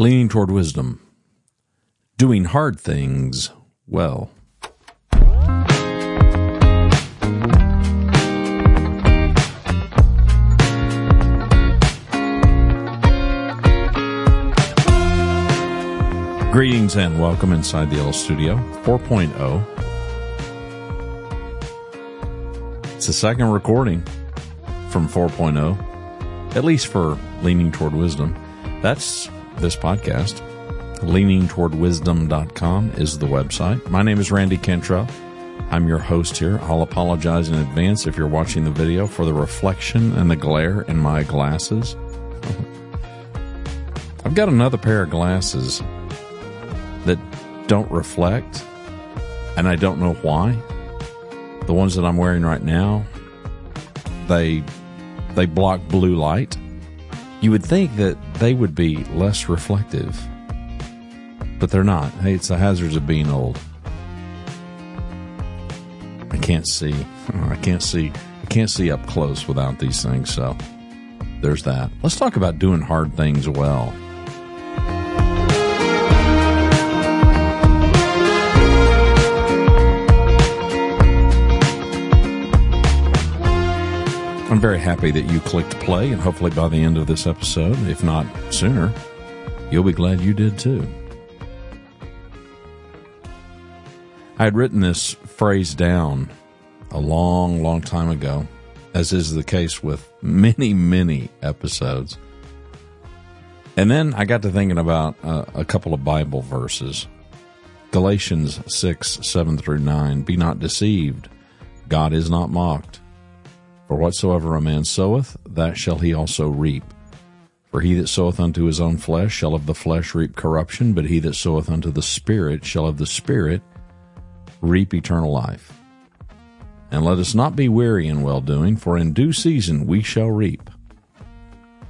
Leaning Toward Wisdom. Doing hard things well. Greetings and welcome inside the L Studio 4.0. It's the second recording from 4.0, at least for Leaning Toward Wisdom. That's this podcast. LeaningTowardWisdom.com is the website. My name is Randy Cantrell. I'm your host here. I'll apologize in advance if you're watching the video for the reflection and the glare in my glasses. I've got another pair of glasses that don't reflect, and I don't know why. The ones that I'm wearing right now, they block blue light. You would think that they would be less reflective, but they're not. Hey, it's the hazards of being old. I can't see. I can't see up close without these things, so there's that. Let's talk about doing hard things well. I'm very happy that you clicked play, and hopefully by the end of this episode, if not sooner, you'll be glad you did too. I had written this phrase down a long, long time ago, as is the case with many, many episodes. And then I got to thinking about a couple of Bible verses. Galatians 6, 7 through 9, "Be not deceived, God is not mocked. For whatsoever a man soweth, that shall he also reap. For he that soweth unto his own flesh shall of the flesh reap corruption, but he that soweth unto the Spirit shall of the Spirit reap eternal life. And let us not be weary in well-doing, for in due season we shall reap,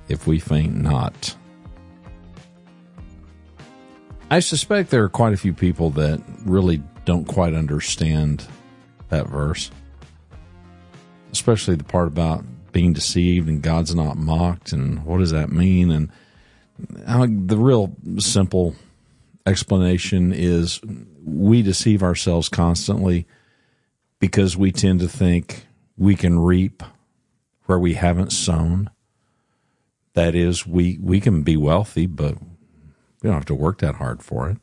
if we faint not." I suspect there are quite a few people that really don't quite understand that verse, especially the part about being deceived and God's not mocked and what does that mean. And the real simple explanation is we deceive ourselves constantly because we tend to think we can reap where we haven't sown. That is, we can be wealthy, but we don't have to work that hard for it.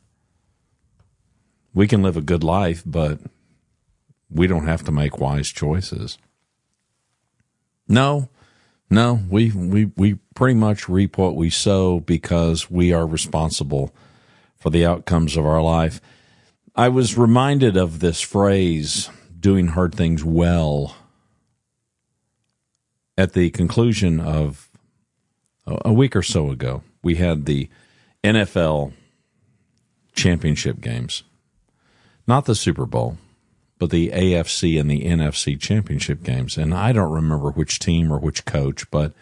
We can live a good life, but we don't have to make wise choices. No, we pretty much reap what we sow because we are responsible for the outcomes of our life. I was reminded of this phrase, doing hard things well, at the conclusion of a week or so ago. We had the NFL championship games, not the Super Bowl, but the AFC and the NFC championship games. And I don't remember which team or which coach, but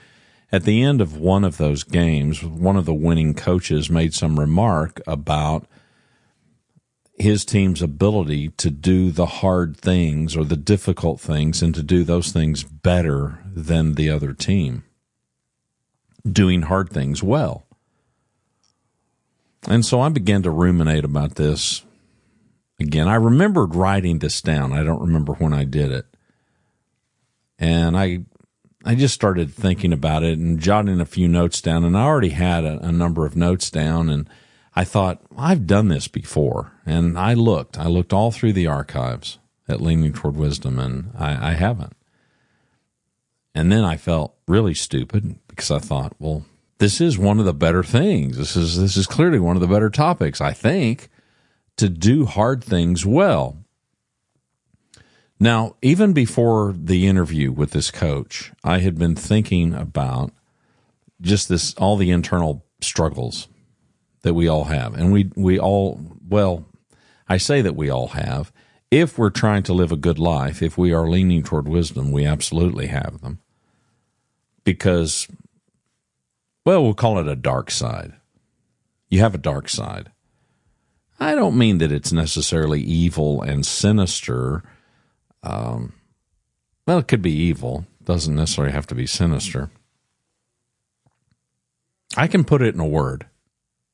at the end of one of those games, one of the winning coaches made some remark about his team's ability to do the hard things or the difficult things and to do those things better than the other team, doing hard things well. And so I began to ruminate about this. Again, I remembered writing this down. I don't remember when I did it. And I just started thinking about it and jotting a few notes down. And I already had a number of notes down. And I thought, I've done this before. And I looked all through the archives at Leaning Toward Wisdom, and I haven't. And then I felt really stupid because I thought, well, this is one of the better things. This is clearly one of the better topics, I think, to do hard things well. Now, even before the interview with this coach, I had been thinking about just this, all the internal struggles that we all have. And we all, well, I say that we all have. If we're trying to live a good life, if we are leaning toward wisdom, we absolutely have them. Because, well, we'll call it a dark side. You have a dark side. I don't mean that it's necessarily evil and sinister. Well, it could be evil. It doesn't necessarily have to be sinister. I can put it in a word.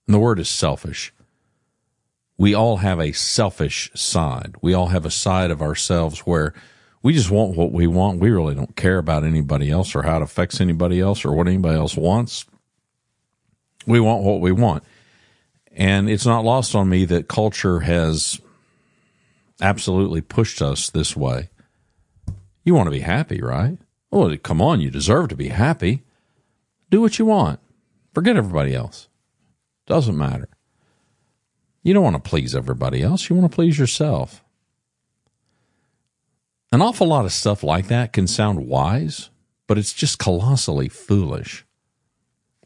And the word is selfish. We all have a selfish side. We all have a side of ourselves where we just want what we want. We really don't care about anybody else or how it affects anybody else or what anybody else wants. We want what we want. And it's not lost on me that culture has absolutely pushed us this way. You want to be happy, right? Oh, come on, you deserve to be happy. Do what you want. Forget everybody else. Doesn't matter. You don't want to please everybody else. You want to please yourself. An awful lot of stuff like that can sound wise, but it's just colossally foolish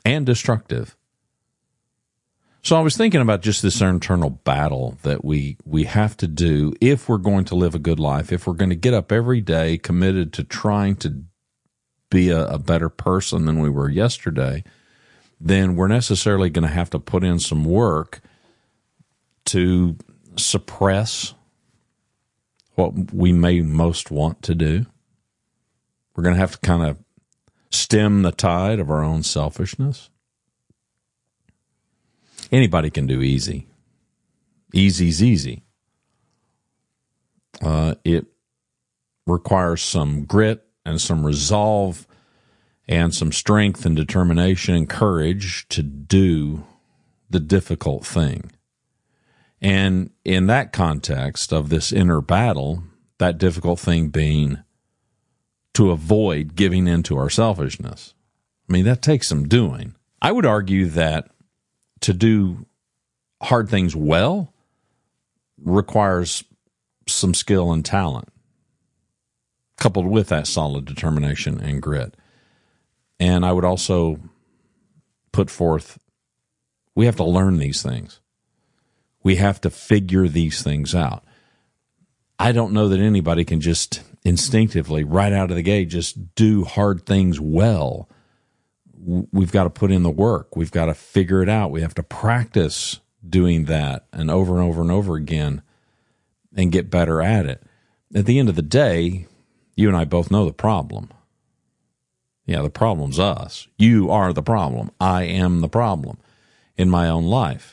and destructive. So I was thinking about just this internal battle that we have to do if we're going to live a good life, if we're going to get up every day committed to trying to be a better person than we were yesterday, then we're necessarily going to have to put in some work to suppress what we may most want to do. We're going to have to kind of stem the tide of our own selfishness. Anybody can do easy. Easy's easy. It requires some grit and some resolve and some strength and determination and courage to do the difficult thing. And in that context of this inner battle, that difficult thing being to avoid giving in to our selfishness. I mean, that takes some doing. I would argue that to do hard things well requires some skill and talent, coupled with that solid determination and grit. And I would also put forth, we have to learn these things. We have to figure these things out. I don't know that anybody can just instinctively, right out of the gate, just do hard things well. We've got to put in the work. We've got to figure it out. We have to practice doing that and over again and get better at it. At the end of the day, you and I both know the problem. Yeah, the problem's us. You are the problem. I am the problem in my own life.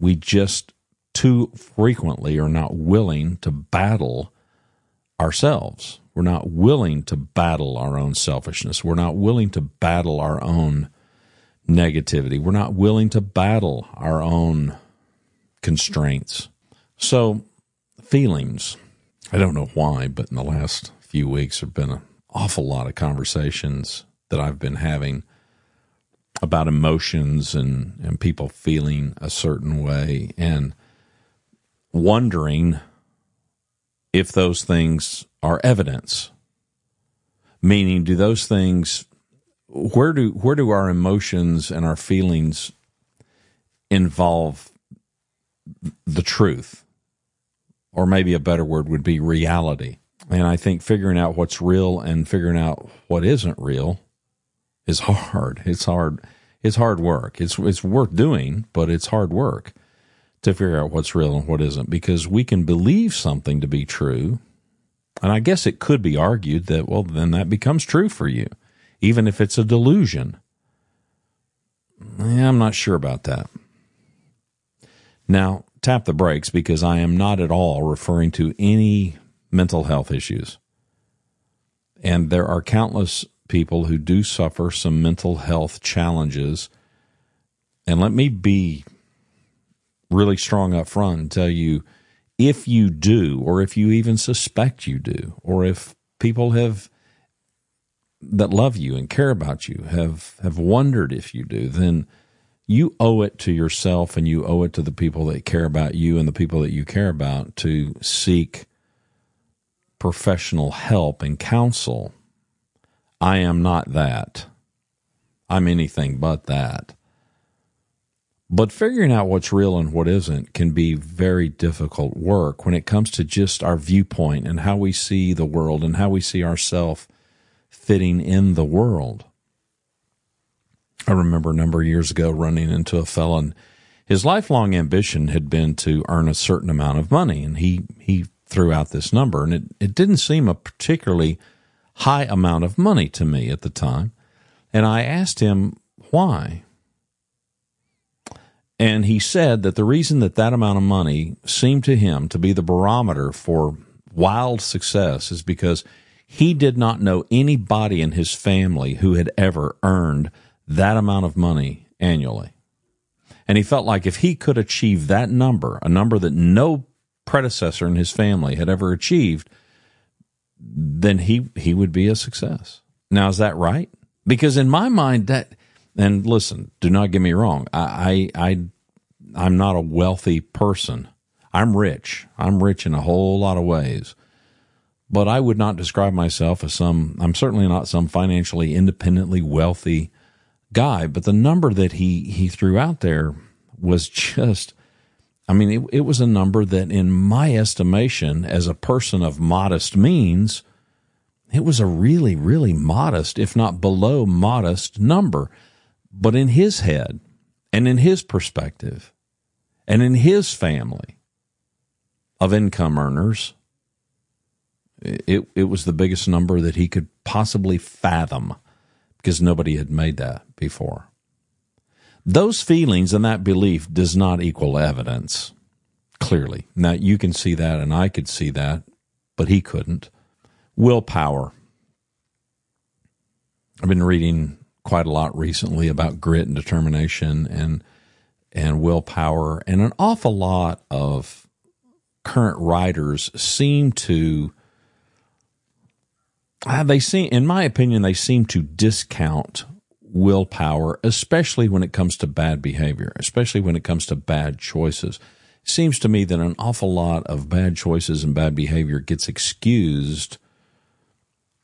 We just too frequently are not willing to battle ourselves. We're not willing to battle our own selfishness. We're not willing to battle our own negativity. We're not willing to battle our own constraints. So, feelings. I don't know why, but in the last few weeks there have been an awful lot of conversations that I've been having about emotions and people feeling a certain way and wondering if those things are evidence, meaning do those things, where do our emotions and our feelings involve the truth? Or maybe a better word would be reality. And I think figuring out what's real and figuring out what isn't real is hard. It's hard work. It's worth doing, but it's hard work to figure out what's real and what isn't, because we can believe something to be true. And I guess it could be argued that, well, then that becomes true for you, even if it's a delusion. I'm not sure about that. Now, tap the brakes, because I am not at all referring to any mental health issues. And there are countless people who do suffer some mental health challenges. And let me be really strong up front and tell you, if you do, or if you even suspect you do, or if people that love you and care about you have wondered if you do, then you owe it to yourself and you owe it to the people that care about you and the people that you care about to seek professional help and counsel. I am not that. I'm anything but that. But figuring out what's real and what isn't can be very difficult work when it comes to just our viewpoint and how we see the world and how we see ourselves fitting in the world. I remember a number of years ago running into a fellow, and his lifelong ambition had been to earn a certain amount of money, and he threw out this number, and it didn't seem a particularly high amount of money to me at the time, and I asked him why. And he said that the reason that that amount of money seemed to him to be the barometer for wild success is because he did not know anybody in his family who had ever earned that amount of money annually. And he felt like if he could achieve that number, a number that no predecessor in his family had ever achieved, then he would be a success. Now, is that right? Because in my mind, that, and listen, do not get me wrong, I'm not a wealthy person. I'm rich. I'm rich in a whole lot of ways. But I would not describe myself as I'm certainly not some financially independently wealthy guy, but the number that he threw out there was just, I mean, it was a number that in my estimation as a person of modest means, it was a really, really modest, if not below modest number. But in his head and in his perspective and in his family of income earners, it was the biggest number that he could possibly fathom, because nobody had made that before. Those feelings and that belief does not equal evidence, clearly. Now, you can see that, and I could see that, but he couldn't. Willpower. I've been reading quite a lot recently about grit and determination and willpower, and an awful lot of current writers seem to in my opinion, they seem to discount willpower, especially when it comes to bad behavior, especially when it comes to bad choices. It seems to me that an awful lot of bad choices and bad behavior gets excused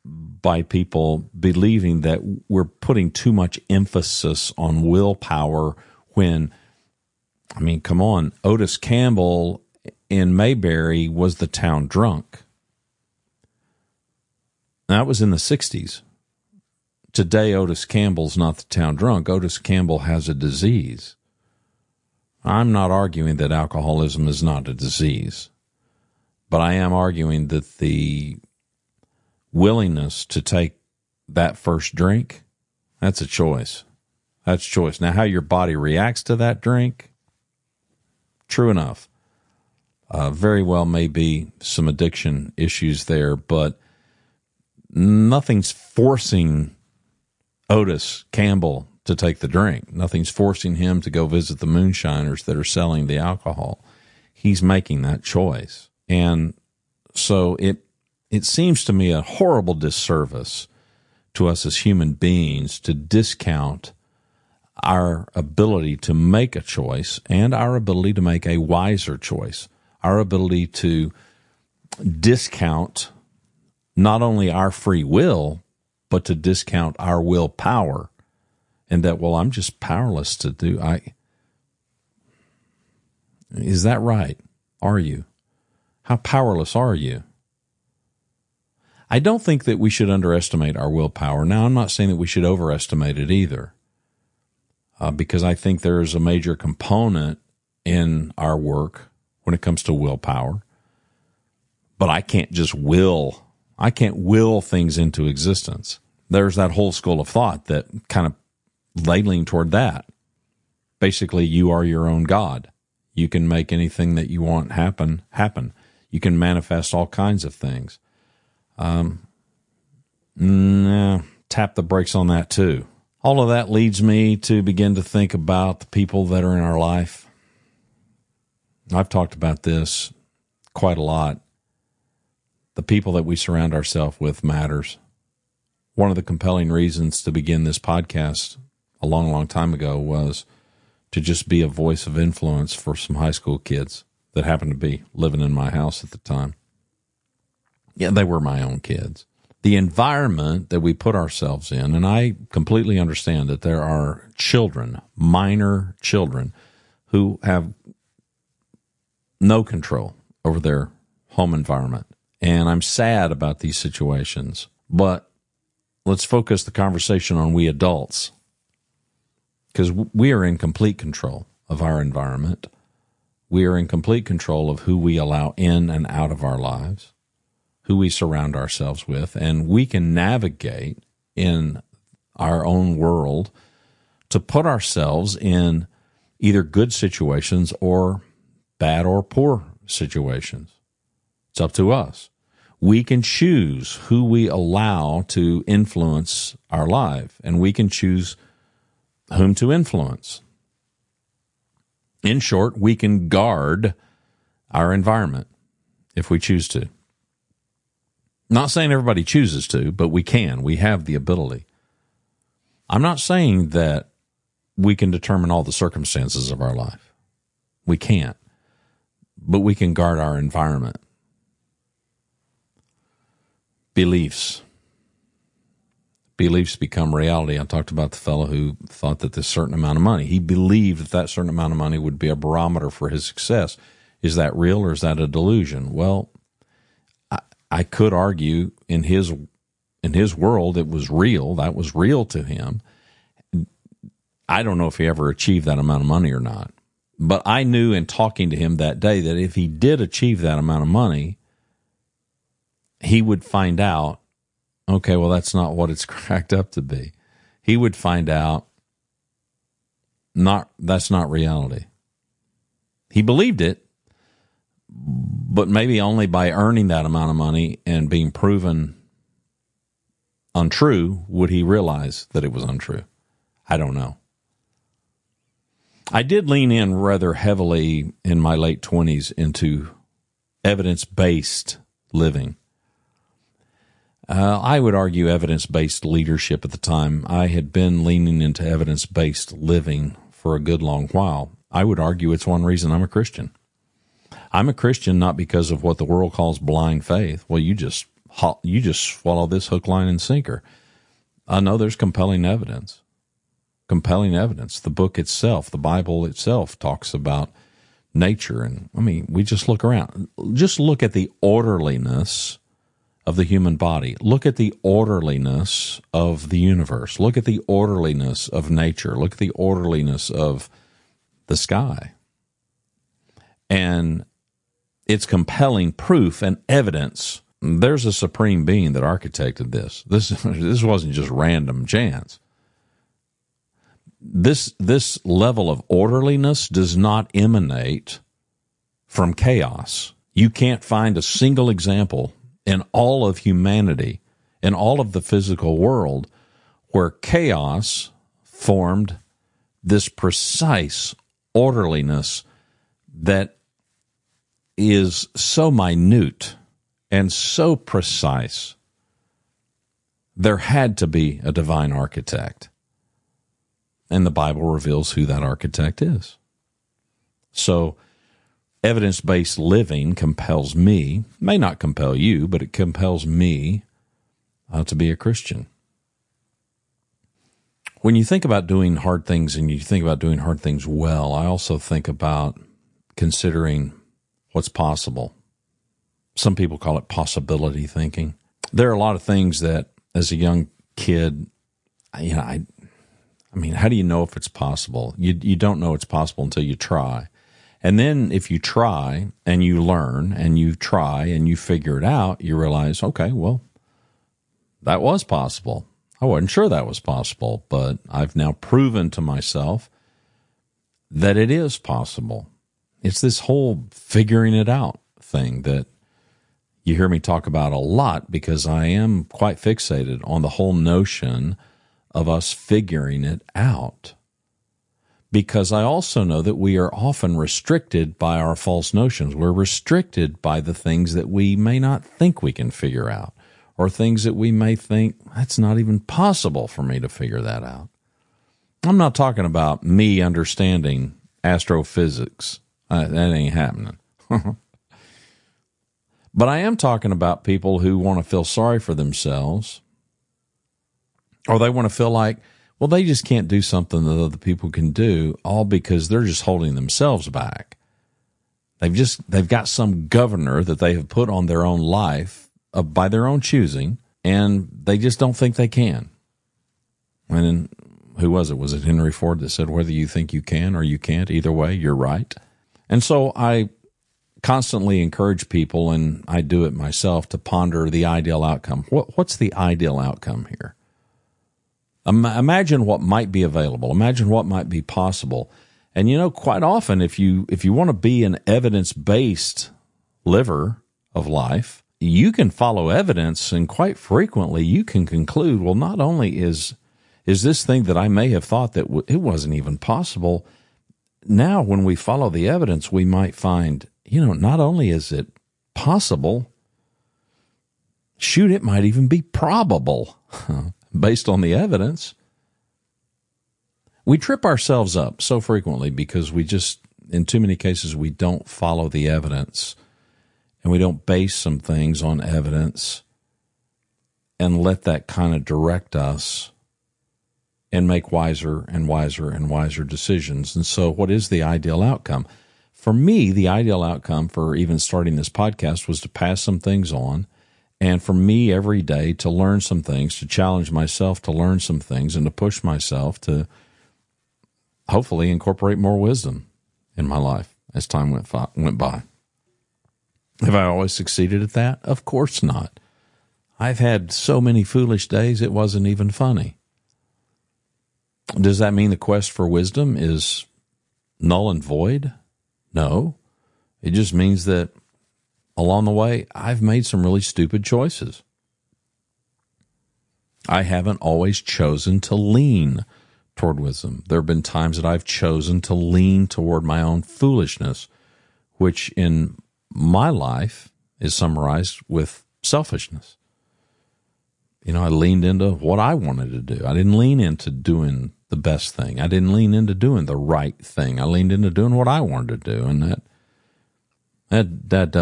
by people believing that we're putting too much emphasis on willpower when, I mean, come on, Otis Campbell in Mayberry was the town drunk. That was in the 60s. Today, Otis Campbell's not the town drunk. Otis Campbell has a disease. I'm not arguing that alcoholism is not a disease, but I am arguing that the willingness to take that first drink, that's a choice. That's choice. Now, how your body reacts to that drink, true enough. Very well may be some addiction issues there, but nothing's forcing Otis Campbell to take the drink. Nothing's forcing him to go visit the moonshiners that are selling the alcohol. He's making that choice. And so it seems to me a horrible disservice to us as human beings to discount our ability to make a choice and our ability to make a wiser choice, our ability to discount not only our free will, but to discount our willpower, and that, well, I'm just powerless to do. Is that right? Are you? How powerless are you? I don't think that we should underestimate our willpower. Now, I'm not saying that we should overestimate it either, because I think there is a major component in our work when it comes to willpower, but I can't just will. I can't will things into existence. There's that whole school of thought that kind of leaning toward that. Basically, you are your own God. You can make anything that you want happen. You can manifest all kinds of things. Tap the brakes on that too. All of that leads me to begin to think about the people that are in our life. I've talked about this quite a lot. The people that we surround ourselves with matters. One of the compelling reasons to begin this podcast a long, long time ago was to just be a voice of influence for some high school kids that happened to be living in my house at the time. Yeah, they were my own kids. The environment that we put ourselves in, and I completely understand that there are children, minor children, who have no control over their home environment. And I'm sad about these situations, but let's focus the conversation on we adults, because we are in complete control of our environment. We are in complete control of who we allow in and out of our lives, who we surround ourselves with, and we can navigate in our own world to put ourselves in either good situations or bad or poor situations. It's up to us. We can choose who we allow to influence our life, and we can choose whom to influence. In short, we can guard our environment if we choose to. Not saying everybody chooses to, but we can. We have the ability. I'm not saying that we can determine all the circumstances of our life. We can't. But we can guard our environment. Beliefs. Beliefs become reality. I talked about the fellow who thought that this certain amount of money, he believed that that certain amount of money would be a barometer for his success. Is that real or is that a delusion? Well, I could argue in his world it was real. That was real to him. I don't know if he ever achieved that amount of money or not. But I knew in talking to him that day that if he did achieve that amount of money, he would find out, okay, well, that's not what it's cracked up to be. He would find out, that's not reality. He believed it, but maybe only by earning that amount of money and being proven untrue would he realize that it was untrue. I don't know. I did lean in rather heavily in my late 20s into evidence-based living. I would argue evidence-based leadership at the time. I had been leaning into evidence-based living for a good long while. I would argue it's one reason I'm a Christian. I'm a Christian not because of what the world calls blind faith. Well, you just swallow this hook, line, and sinker. I know there's compelling evidence. Compelling evidence. The book itself, the Bible itself, talks about nature. And I mean, we just look around. Just look at the orderliness of the human body. Look at the orderliness of the universe. Look at the orderliness of nature. Look at the orderliness of the sky. And it's compelling proof and evidence. There's a supreme being that architected this. This wasn't just random chance. This level of orderliness does not emanate from chaos. You can't find a single example in all of humanity, in all of the physical world, where chaos formed this precise orderliness that is so minute and so precise. There had to be a divine architect. And the Bible reveals who that architect is. So evidence-based living compels me, may not compel you, but it compels me to be a Christian. When you think about doing hard things and you think about doing hard things well, I also think about considering what's possible. Some people call it possibility thinking. There are a lot of things that as a young kid, I mean, how do you know if it's possible? You don't know it's possible until you try. And then if you try and you learn and you try and you figure it out, you realize, okay, well, that was possible. I wasn't sure that was possible, but I've now proven to myself that it is possible. It's this whole figuring it out thing that you hear me talk about a lot because I am quite fixated on the whole notion of us figuring it out. Because I also know that we are often restricted by our false notions. We're restricted by the things that we may not think we can figure out, or things that we may think, that's not even possible for me to figure that out. I'm not talking about me understanding astrophysics. That ain't happening. But I am talking about people who want to feel sorry for themselves, or they want to feel like, well, they just can't do something that other people can do, all because they're just holding themselves back. They've got some governor that they have put on their own life by their own choosing, and they just don't think they can. And then, who was it? Was it Henry Ford that said, whether you think you can or you can't, either way, you're right? And so I constantly encourage people, and I do it myself, to ponder the ideal outcome. What's the ideal outcome here? Imagine what might be available. Imagine what might be possible. And, you know, quite often, if you want to be an evidence-based liver of life, you can follow evidence, and quite frequently you can conclude, well, not only is this thing that I may have thought that it wasn't even possible, now when we follow the evidence, we might find, you know, not only is it possible, shoot, it might even be probable based on the evidence. We trip ourselves up so frequently because we just, in too many cases, we don't follow the evidence, and we don't base some things on evidence and let that kind of direct us and make wiser and wiser and wiser decisions. And so what is the ideal outcome? For me, the ideal outcome for even starting this podcast was to pass some things on, and for me every day to learn some things, to challenge myself to learn some things, and to push myself to hopefully incorporate more wisdom in my life as time went by. Have I always succeeded at that? Of course not. I've had so many foolish days, it wasn't even funny. Does that mean the quest for wisdom is null and void? No. It just means that along the way, I've made some really stupid choices. I haven't always chosen to lean toward wisdom. There have been times that I've chosen to lean toward my own foolishness, which in my life is summarized with selfishness. You know, I leaned into what I wanted to do. I didn't lean into doing the best thing. I didn't lean into doing the right thing. I leaned into doing what I wanted to do, and that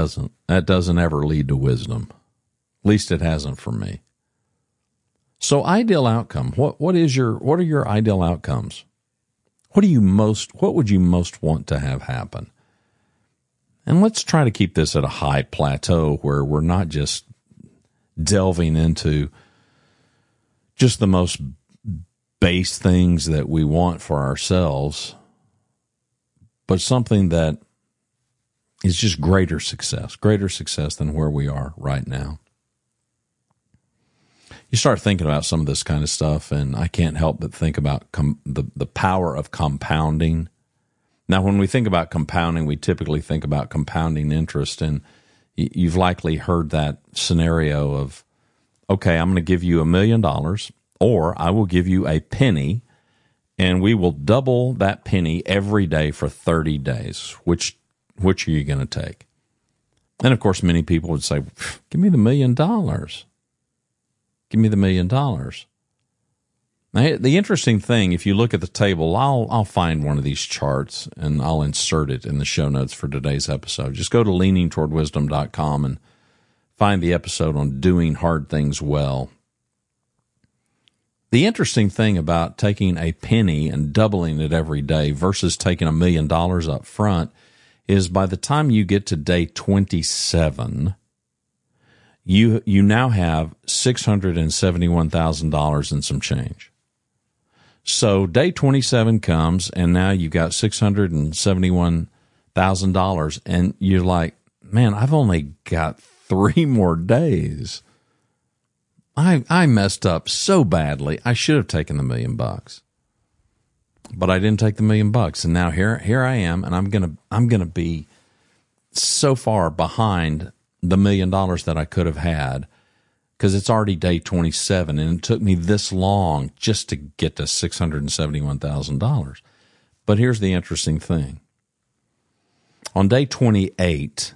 doesn't ever lead to wisdom. At least it hasn't for me. So ideal outcome. What are your ideal outcomes? What would you most want to have happen? And let's try to keep this at a high plateau where we're not just delving into just the most base things that we want for ourselves, but something that is just greater success than where we are right now. You start thinking about some of this kind of stuff, and I can't help but think about the power of compounding. Now, when we think about compounding, we typically think about compounding interest, and you've likely heard that scenario of, okay, I'm going to give you $1 million, or I will give you a penny, and we will double that penny every day for 30 days. Which are you going to take? And, of course, many people would say, give me the million dollars. Now, the interesting thing, if you look at the table, I'll find one of these charts and I'll insert it in the show notes for today's episode. Just go to leaningtowardwisdom.com and find the episode on doing hard things well. The interesting thing about taking a penny and doubling it every day versus taking $1 million up front is by the time you get to day 27, you now have $671,000 and some change. So day 27 comes, and now you've got $671,000, and you're like, man, I've only got 3 more days. I messed up so badly. I should have taken the $1 million, but I didn't take the $1 million. And now here I am, and I'm gonna be so far behind the $1 million that I could have had, because it's already day 27, and it took me this long just to get to $671,000. But here's the interesting thing. On day 28,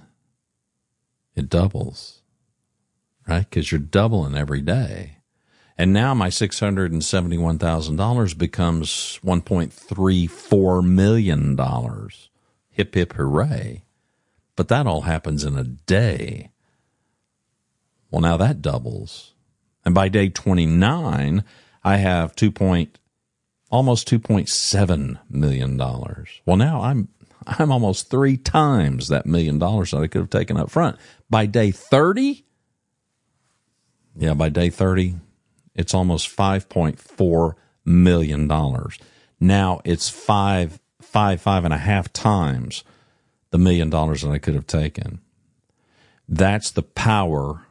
it doubles, right? Because you're doubling every day. And now my $671,000 becomes $1.34 million. Hip, hip, hooray. But that all happens in a day. Well, now that doubles. And by day 29, I have almost $2.7 million. Well, now I'm almost 3 times that $1 million that I could have taken up front. By day 30, it's almost $5.4 million. Now it's five and a half times the $1 million that I could have taken. That's the power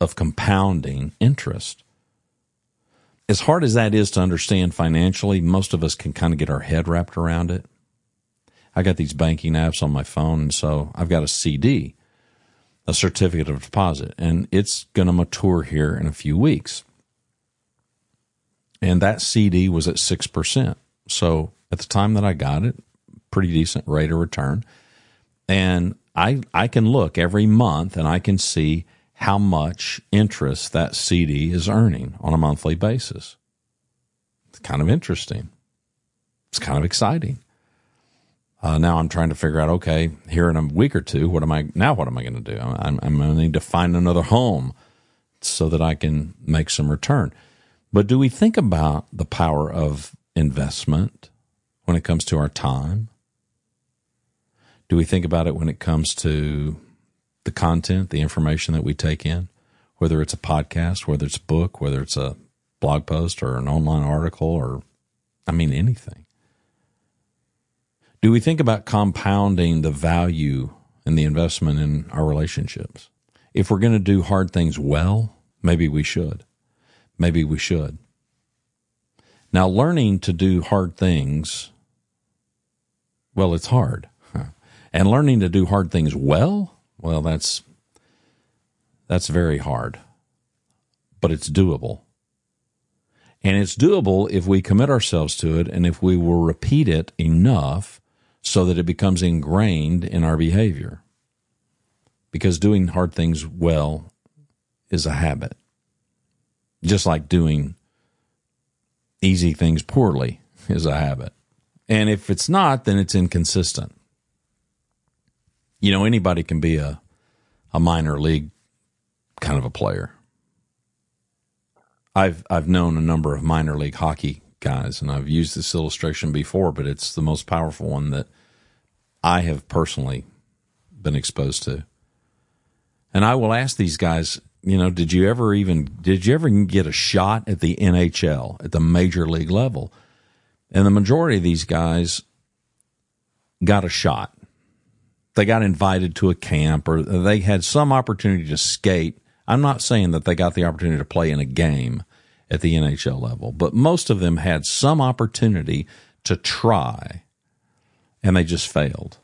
of compounding interest. As hard as that is to understand financially, most of us can kind of get our head wrapped around it. I got these banking apps on my phone, and so I've got a CD, a certificate of deposit, and it's going to mature here in a few weeks. And that CD was at 6%. So at the time that I got it, pretty decent rate of return. And I can look every month and I can see how much interest that CD is earning on a monthly basis. It's kind of interesting. It's kind of exciting. Now I'm trying to figure out, okay, here in a week or two, what am I going to do? I'm going to need to find another home so that I can make some return. But do we think about the power of investment when it comes to our time? Do we think about it when it comes to the content, the information that we take in, whether it's a podcast, whether it's a book, whether it's a blog post or an online article or, anything? Do we think about compounding the value and the investment in our relationships? If we're going to do hard things well, maybe we should. Maybe we should. Now, learning to do hard things, well, it's hard. And learning to do hard things well, that's very hard. But it's doable. And it's doable if we commit ourselves to it and if we will repeat it enough so that it becomes ingrained in our behavior. Because doing hard things well is a habit. Just like doing easy things poorly is a habit. And if it's not, then it's inconsistent. You know, anybody can be a minor league kind of a player. I've known a number of minor league hockey guys, and I've used this illustration before, but it's the most powerful one that I have personally been exposed to. And I will ask these guys, you know, did you ever get a shot at the NHL, at the major league level? And the majority of these guys got a shot. They got invited to a camp or they had some opportunity to skate. I'm not saying that they got the opportunity to play in a game at the NHL level, but most of them had some opportunity to try, and they just failed.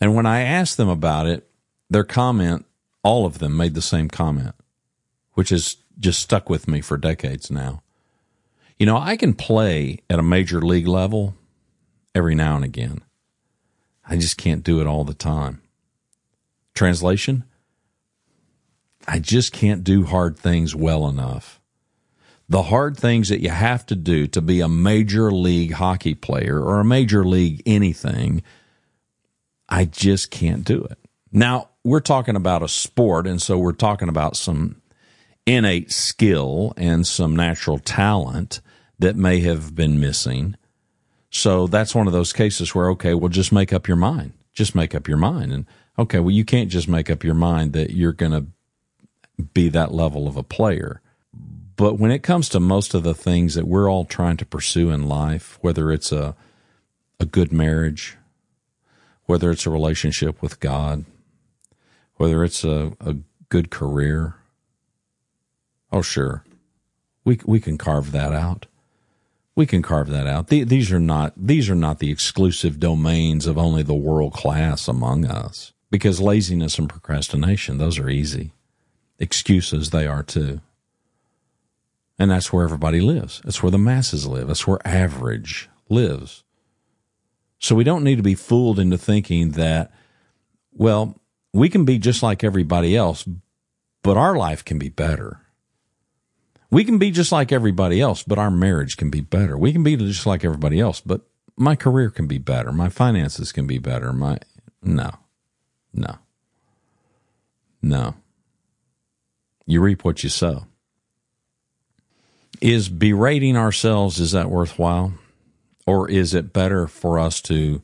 And when I asked them about it, their comment, all of them made the same comment, which has just stuck with me for decades now. You know, I can play at a major league level every now and again. I just can't do it all the time. Translation, I just can't do hard things well enough. The hard things that you have to do to be a major league hockey player or a major league anything, I just can't do it. Now, we're talking about a sport, and so we're talking about some innate skill and some natural talent that may have been missing. So that's one of those cases where, okay, well, just make up your mind. Just make up your mind. And, okay, well, you can't just make up your mind that you're going to be that level of a player. But when it comes to most of the things that we're all trying to pursue in life, whether it's a good marriage, whether it's a relationship with God, whether it's a good career, oh, sure, we can carve that out. We can carve that out. These are not the exclusive domains of only the world class among us, because laziness and procrastination, those are easy. Excuses, they are too. And that's where everybody lives. That's where the masses live. That's where average lives. So we don't need to be fooled into thinking that, well, we can be just like everybody else, but our life can be better. We can be just like everybody else, but our marriage can be better. We can be just like everybody else, but my career can be better. My finances can be better. No. You reap what you sow. Is berating ourselves, is that worthwhile? Or is it better for us to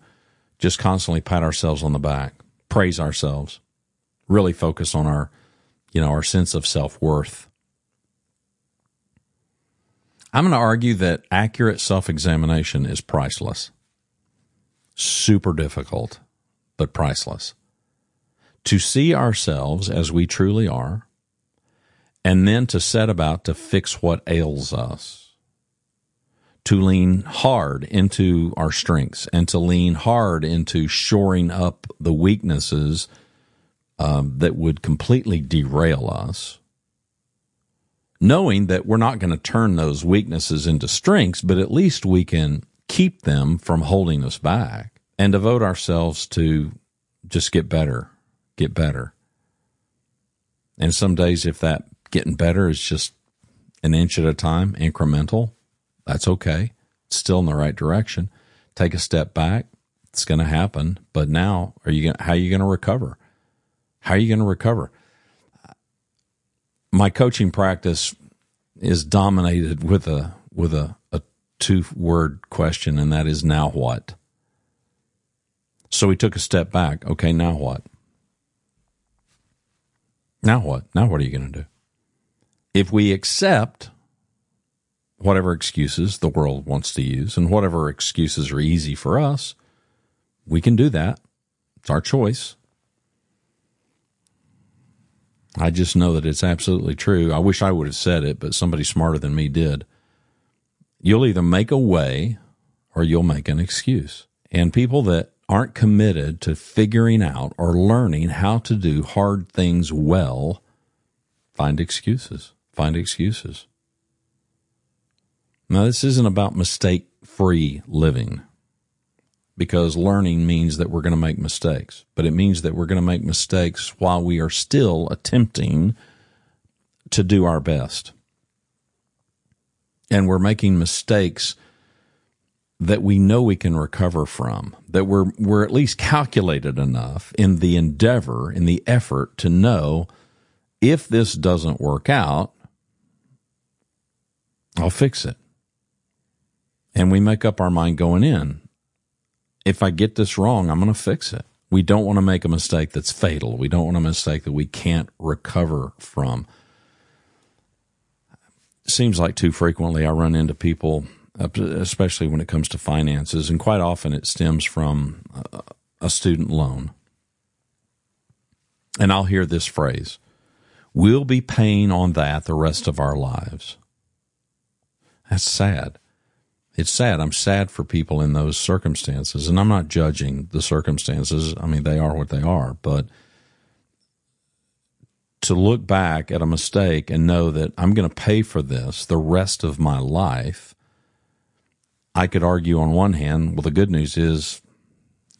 just constantly pat ourselves on the back, praise ourselves, really focus on our, our sense of self-worth? I'm going to argue that accurate self-examination is priceless. Super difficult, but priceless. To see ourselves as we truly are, and then to set about to fix what ails us. to lean hard into our strengths and to lean hard into shoring up the weaknesses that would completely derail us, knowing that we're not going to turn those weaknesses into strengths, but at least we can keep them from holding us back and devote ourselves to just get better. And some days if that getting better is just an inch at a time, incremental, that's okay. It's still in the right direction. Take a step back. It's going to happen. But now how are you going to recover? How are you going to recover? My coaching practice is dominated with a two-word question, and that is, now what? So we took a step back. Okay, now what? Now what? Now what are you going to do? If we accept whatever excuses the world wants to use and whatever excuses are easy for us, we can do that. It's our choice. I just know that it's absolutely true. I wish I would have said it, but somebody smarter than me did. You'll either make a way or you'll make an excuse. And people that aren't committed to figuring out or learning how to do hard things well find excuses. Now, this isn't about mistake-free living, because learning means that we're going to make mistakes, but it means that we're going to make mistakes while we are still attempting to do our best. And we're making mistakes that we know we can recover from, that we're at least calculated enough in the endeavor, in the effort, to know, if this doesn't work out, I'll fix it. And we make up our mind going in. If I get this wrong, I'm going to fix it. We don't want to make a mistake that's fatal. We don't want a mistake that we can't recover from. It seems like too frequently I run into people, especially when it comes to finances, and quite often it stems from a student loan. And I'll hear this phrase, "We'll be paying on that the rest of our lives." That's sad. It's sad. I'm sad for people in those circumstances, and I'm not judging the circumstances. I mean, they are what they are, but to look back at a mistake and know that I'm going to pay for this the rest of my life, I could argue on one hand, well, the good news is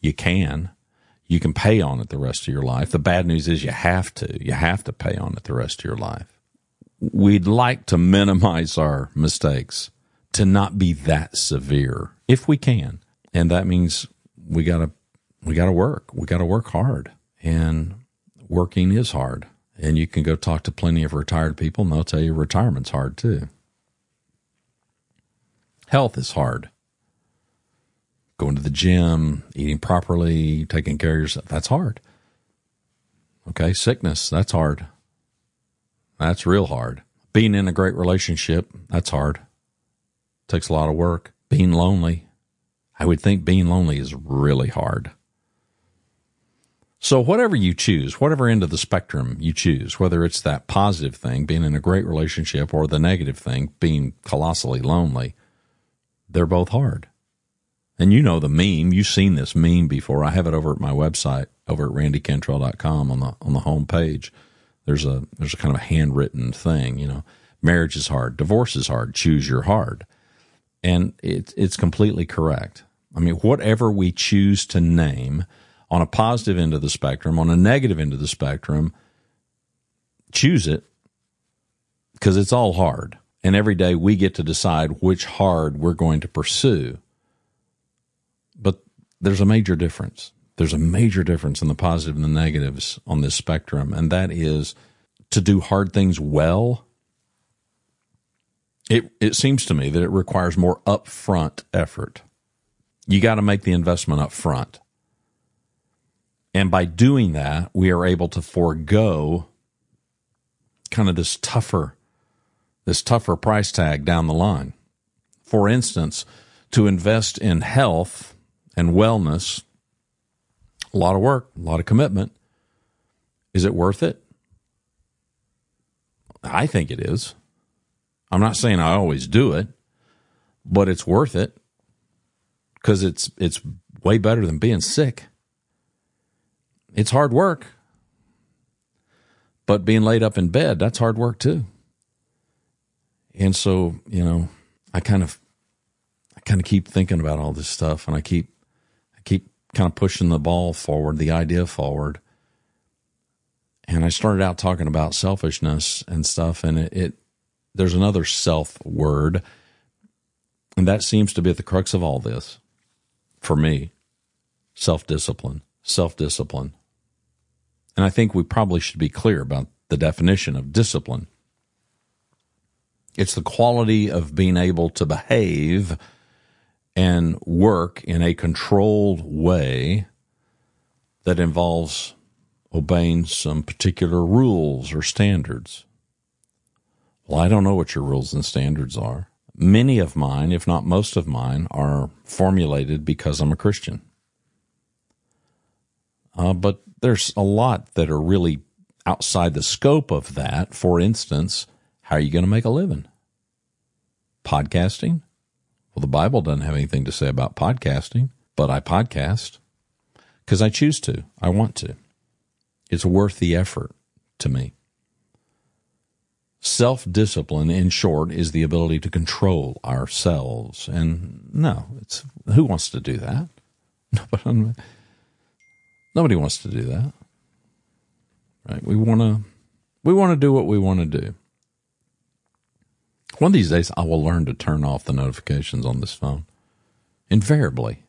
you can. You can pay on it the rest of your life. The bad news is you have to. You have to pay on it the rest of your life. We'd like to minimize our mistakes, to not be that severe if we can. And that means we gotta work. We gotta work hard. And working is hard. And you can go talk to plenty of retired people and they'll tell you retirement's hard too. Health is hard. Going to the gym, eating properly, taking care of yourself, that's hard. Okay, sickness, that's hard. That's real hard. Being in a great relationship, that's hard. Takes a lot of work. Being lonely, I would think being lonely is really hard. So whatever you choose, whatever end of the spectrum you choose, whether it's that positive thing, being in a great relationship, or the negative thing, being colossally lonely, they're both hard. And you know the meme. You've seen this meme before. I have it over at my website, over at randycantrell.com on the home page. There's a kind of a handwritten thing, you know. Marriage is hard. Divorce is hard. Choose your hard. And it's completely correct. I mean, whatever we choose to name on a positive end of the spectrum, on a negative end of the spectrum, choose it, because it's all hard. And every day we get to decide which hard we're going to pursue. But there's a major difference. There's a major difference in the positive and the negatives on this spectrum, and that is to do hard things well. It seems to me that it requires more upfront effort. You got to make the investment up front. And by doing that, we are able to forego kind of this tougher price tag down the line. For instance, to invest in health and wellness, a lot of work, a lot of commitment. Is it worth it? I think it is. I'm not saying I always do it, but it's worth it because it's way better than being sick. It's hard work, but being laid up in bed, that's hard work too. And so, you know, I kind of keep thinking about all this stuff, and I keep kind of pushing the ball forward, the idea forward. And I started out talking about selfishness and stuff, and there's another self word, and that seems to be at the crux of all this for me: self-discipline. And I think we probably should be clear about the definition of discipline. It's the quality of being able to behave and work in a controlled way that involves obeying some particular rules or standards. Well, I don't know what your rules and standards are. Many of mine, if not most of mine, are formulated because I'm a Christian. But there's a lot that are really outside the scope of that. For instance, how are you going to make a living? Podcasting? Well, the Bible doesn't have anything to say about podcasting, but I podcast because I choose to. I want to. It's worth the effort to me. Self-discipline, in short, is the ability to control ourselves. And no, who wants to do that? Nobody wants to do that. Right? We want to do what we want to do. One of these days, I will learn to turn off the notifications on this phone. Invariably,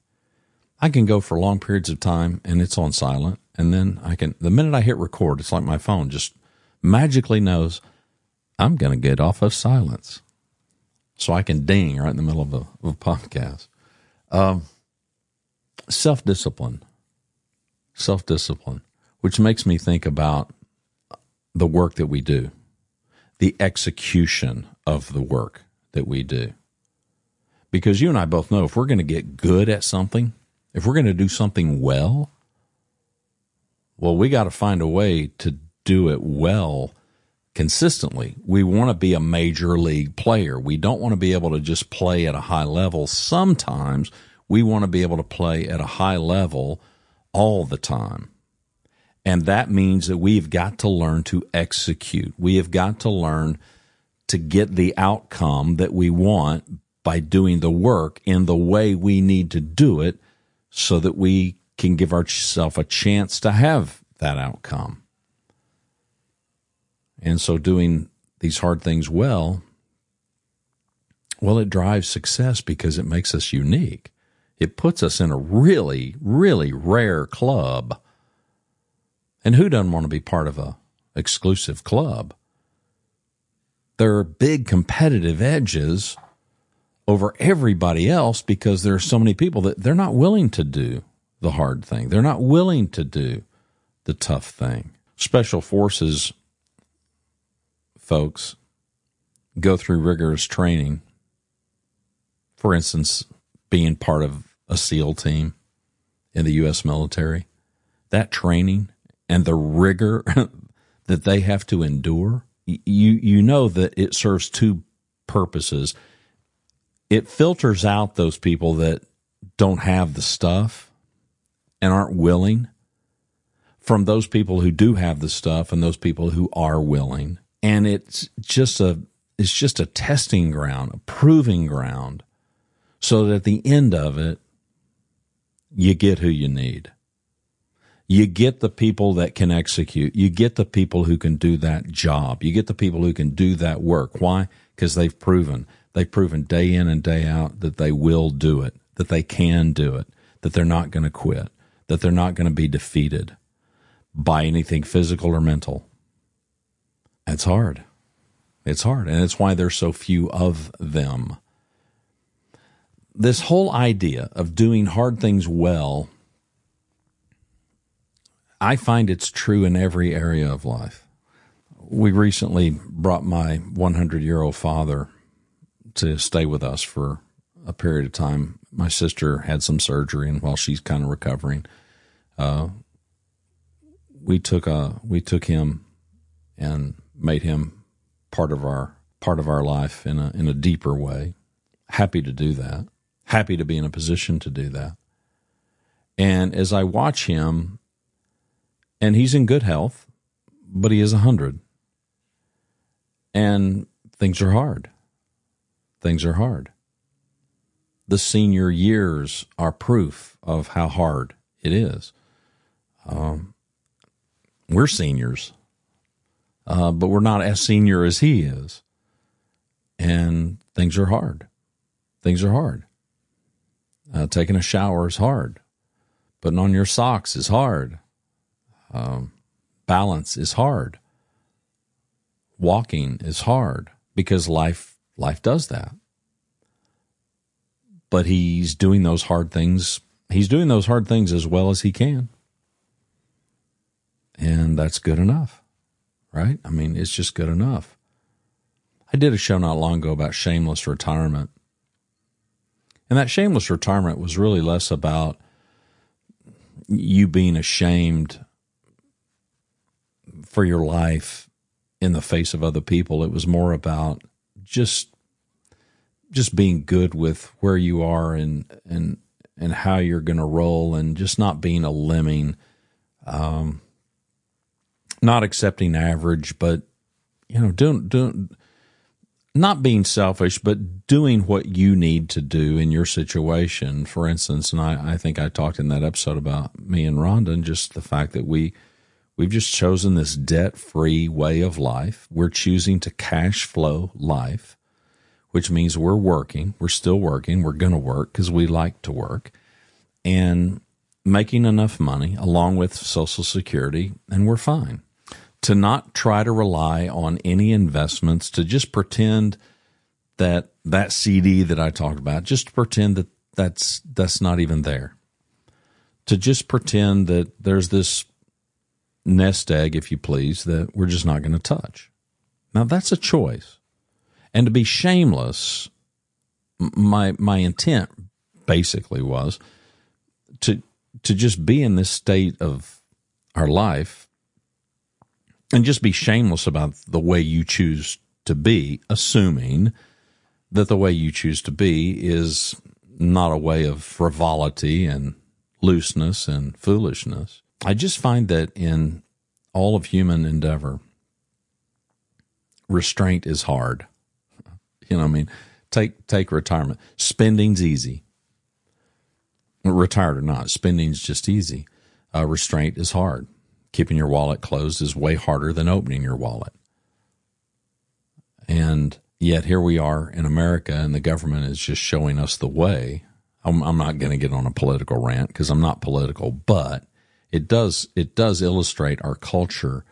I can go for long periods of time, and it's on silent, and then the minute I hit record, it's like my phone just magically knows I'm going to get off of silence, so I can ding right in the middle of a podcast. Self-discipline, which makes me think about the work that we do, the execution of the work that we do. Because you and I both know if we're going to get good at something, if we're going to do something well, we got to find a way to do it well consistently. We want to be a major league player. We don't want to be able to just play at a high level sometimes. We want to be able to play at a high level all the time. And that means that we've got to learn to execute. We have got to learn to get the outcome that we want by doing the work in the way we need to do it so that we can give ourselves a chance to have that outcome. And so doing these hard things well, it drives success because it makes us unique. It puts us in a really, really rare club. And who doesn't want to be part of a exclusive club? There are big competitive edges over everybody else because there are so many people that they're not willing to do the hard thing. They're not willing to do the tough thing. Special forces folks go through rigorous training. For instance, being part of a SEAL team in the U.S. military, that training and the rigor that they have to endure, you know that it serves two purposes. It filters out those people that don't have the stuff and aren't willing from those people who do have the stuff and those people who are willing. And it's just a testing ground, a proving ground, so that at the end of it, you get who you need. You get the people that can execute. You get the people who can do that job. You get the people who can do that work. Why? Because they've proven day in and day out that they will do it, that they can do it, that they're not going to quit, that they're not going to be defeated by anything physical or mental. That's hard. It's hard. And it's why there's so few of them. This whole idea of doing hard things well, I find it's true in every area of life. We recently brought my 100-year-old father to stay with us for a period of time. My sister had some surgery, and while she's kind of recovering, we took him and made him part of our life in a deeper way. happy to do that, happy to be in a position to do that. And as I watch him, and he's in good health, but he is 100. And things are hard. Things are hard. The senior years are proof of how hard it is. We're seniors, but we're not as senior as he is. And things are hard. Things are hard. Taking a shower is hard. Putting on your socks is hard. Balance is hard. Walking is hard because life does that. But he's doing those hard things. He's doing those hard things as well as he can. And that's good enough, right? I mean, it's just good enough. I did a show not long ago about shameless retirement. And that shameless retirement was really less about you being ashamed for your life in the face of other people. It was more about just being good with where you are and how you're going to roll, and just not being a lemming, not accepting average, but, you know, not being selfish, but doing what you need to do in your situation. For instance, and I think I talked in that episode about me and Rhonda and just the fact that we've just chosen this debt-free way of life. We're choosing to cash flow life, which means we're working. We're still working. We're going to work because we like to work, and making enough money along with Social Security, and we're fine. To not try to rely on any investments, to just pretend that that CD that I talked about, just pretend that that's not even there. To just pretend that there's this nest egg, if you please, that we're just not going to touch. Now, that's a choice. And to be shameless, my intent basically was to just be in this state of our life and just be shameless about the way you choose to be, assuming that the way you choose to be is not a way of frivolity and looseness and foolishness. I just find that in all of human endeavor, restraint is hard. You know what I mean? Take retirement. Spending's easy. Retired or not, spending's just easy. Restraint is hard. Keeping your wallet closed is way harder than opening your wallet. And yet here we are in America, and the government is just showing us the way. I'm not going to get on a political rant because I'm not political, but it does illustrate our culture.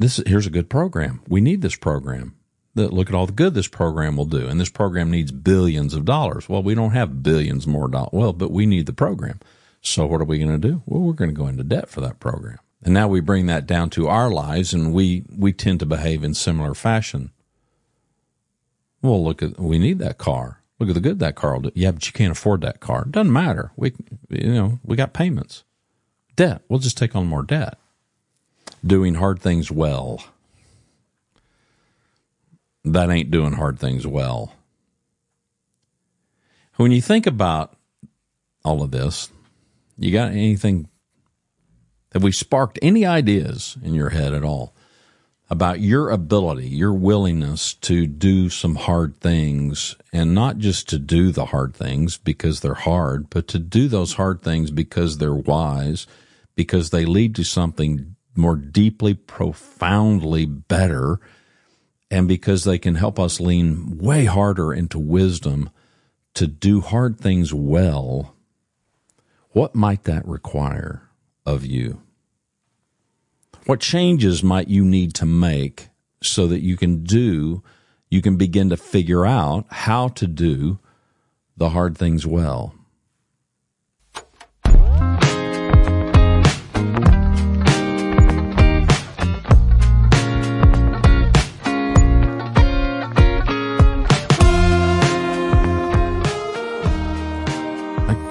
Here's a good program. We need this program. Look at all the good this program will do, and this program needs billions of dollars. Well, we don't have billions more dollars. Well, but we need the program. So what are we going to do? Well, we're going to go into debt for that program. And now we bring that down to our lives, and we tend to behave in similar fashion. Well, we need that car. Look at the good that car will do. Yeah, but you can't afford that car. It doesn't matter. We got payments. Debt. We'll just take on more debt. Doing hard things well. That ain't doing hard things well. When you think about all of this, you got anything? Have we sparked any ideas in your head at all about your ability, your willingness to do some hard things, and not just to do the hard things because they're hard, but to do those hard things because they're wise, because they lead to something more deeply, profoundly better, and because they can help us lean way harder into wisdom to do hard things well? What might that require of you? What changes might you need to make so that you can begin to figure out how to do the hard things well?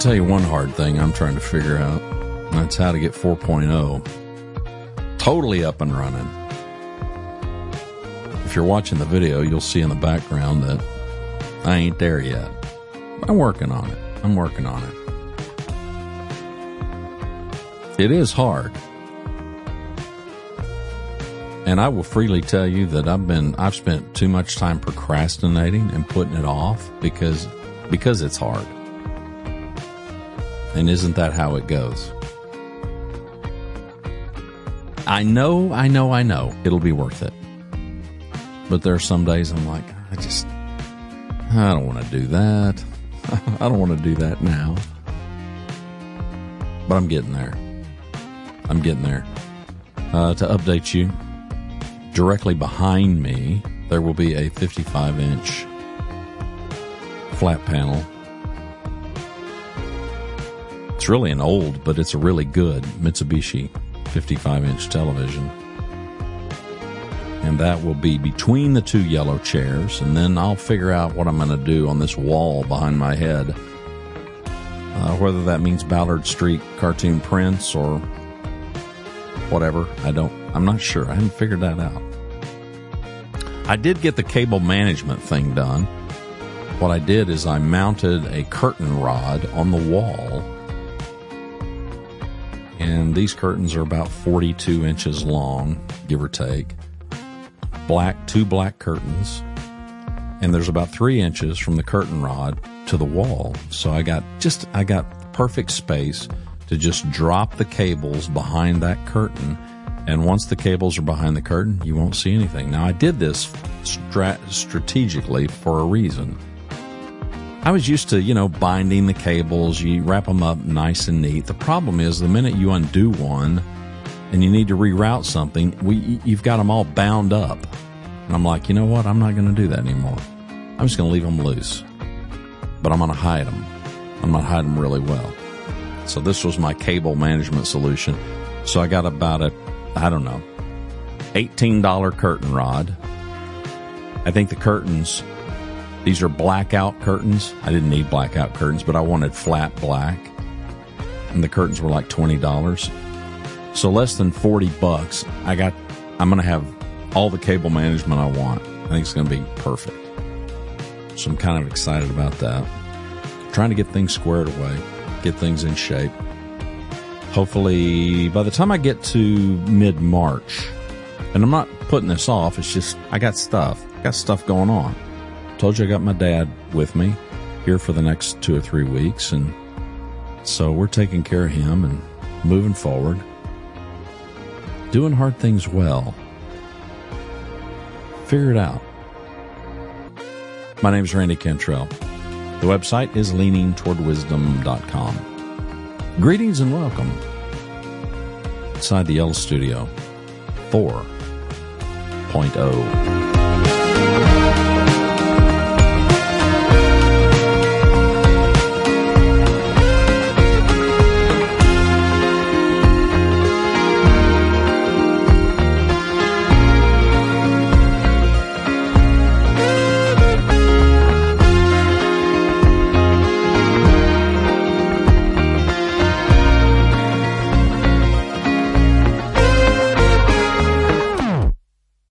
Tell you one hard thing I'm trying to figure out, and that's how to get 4.0 totally up and running. If you're watching the video, you'll see in the background that I ain't there yet. I'm working on it. I'm working on it. It is hard. And I will freely tell you that I've spent too much time procrastinating and putting it off because it's hard. And isn't that how it goes? I know it'll be worth it. But there are some days I'm like, I don't want to do that. I don't want to do that now. But I'm getting there. To update you, directly behind me, there will be a 55-inch flat panel. It's really an old, but it's a really good Mitsubishi 55-inch television. And that will be between the two yellow chairs, and then I'll figure out what I'm going to do on this wall behind my head. Whether that means Ballard Street cartoon prints or whatever, I'm not sure. I haven't figured that out. I did get the cable management thing done. What I did is I mounted a curtain rod on the wall, and these curtains are about 42 inches long, give or take. Two black curtains, and there's about 3 inches from the curtain rod to the wall. So I got perfect space to just drop the cables behind that curtain. And once the cables are behind the curtain, you won't see anything. Now I did this strategically for a reason. I was used to, binding the cables. You wrap them up nice and neat. The problem is the minute you undo one, and you need to reroute something, you've got them all bound up. And I'm like, you know what? I'm not going to do that anymore. I'm just going to leave them loose. But I'm going to hide them. I'm going to hide them really well. So this was my cable management solution. So I got about $18 curtain rod. I think the curtains, these are blackout curtains. I didn't need blackout curtains, but I wanted flat black. And the curtains were like $20. So less than $40, I'm going to have all the cable management I want. I think it's going to be perfect. So I'm kind of excited about that. Trying to get things squared away, get things in shape. Hopefully by the time I get to mid-March, and I'm not putting this off, it's just I got stuff going on. Told you I got my dad with me here for the next 2 or 3 weeks, and so we're taking care of him and moving forward. Doing hard things well. Figure it out. My name's Randy Cantrell. The website is leaningtowardwisdom.com. Greetings and welcome inside the L Studio 4.0.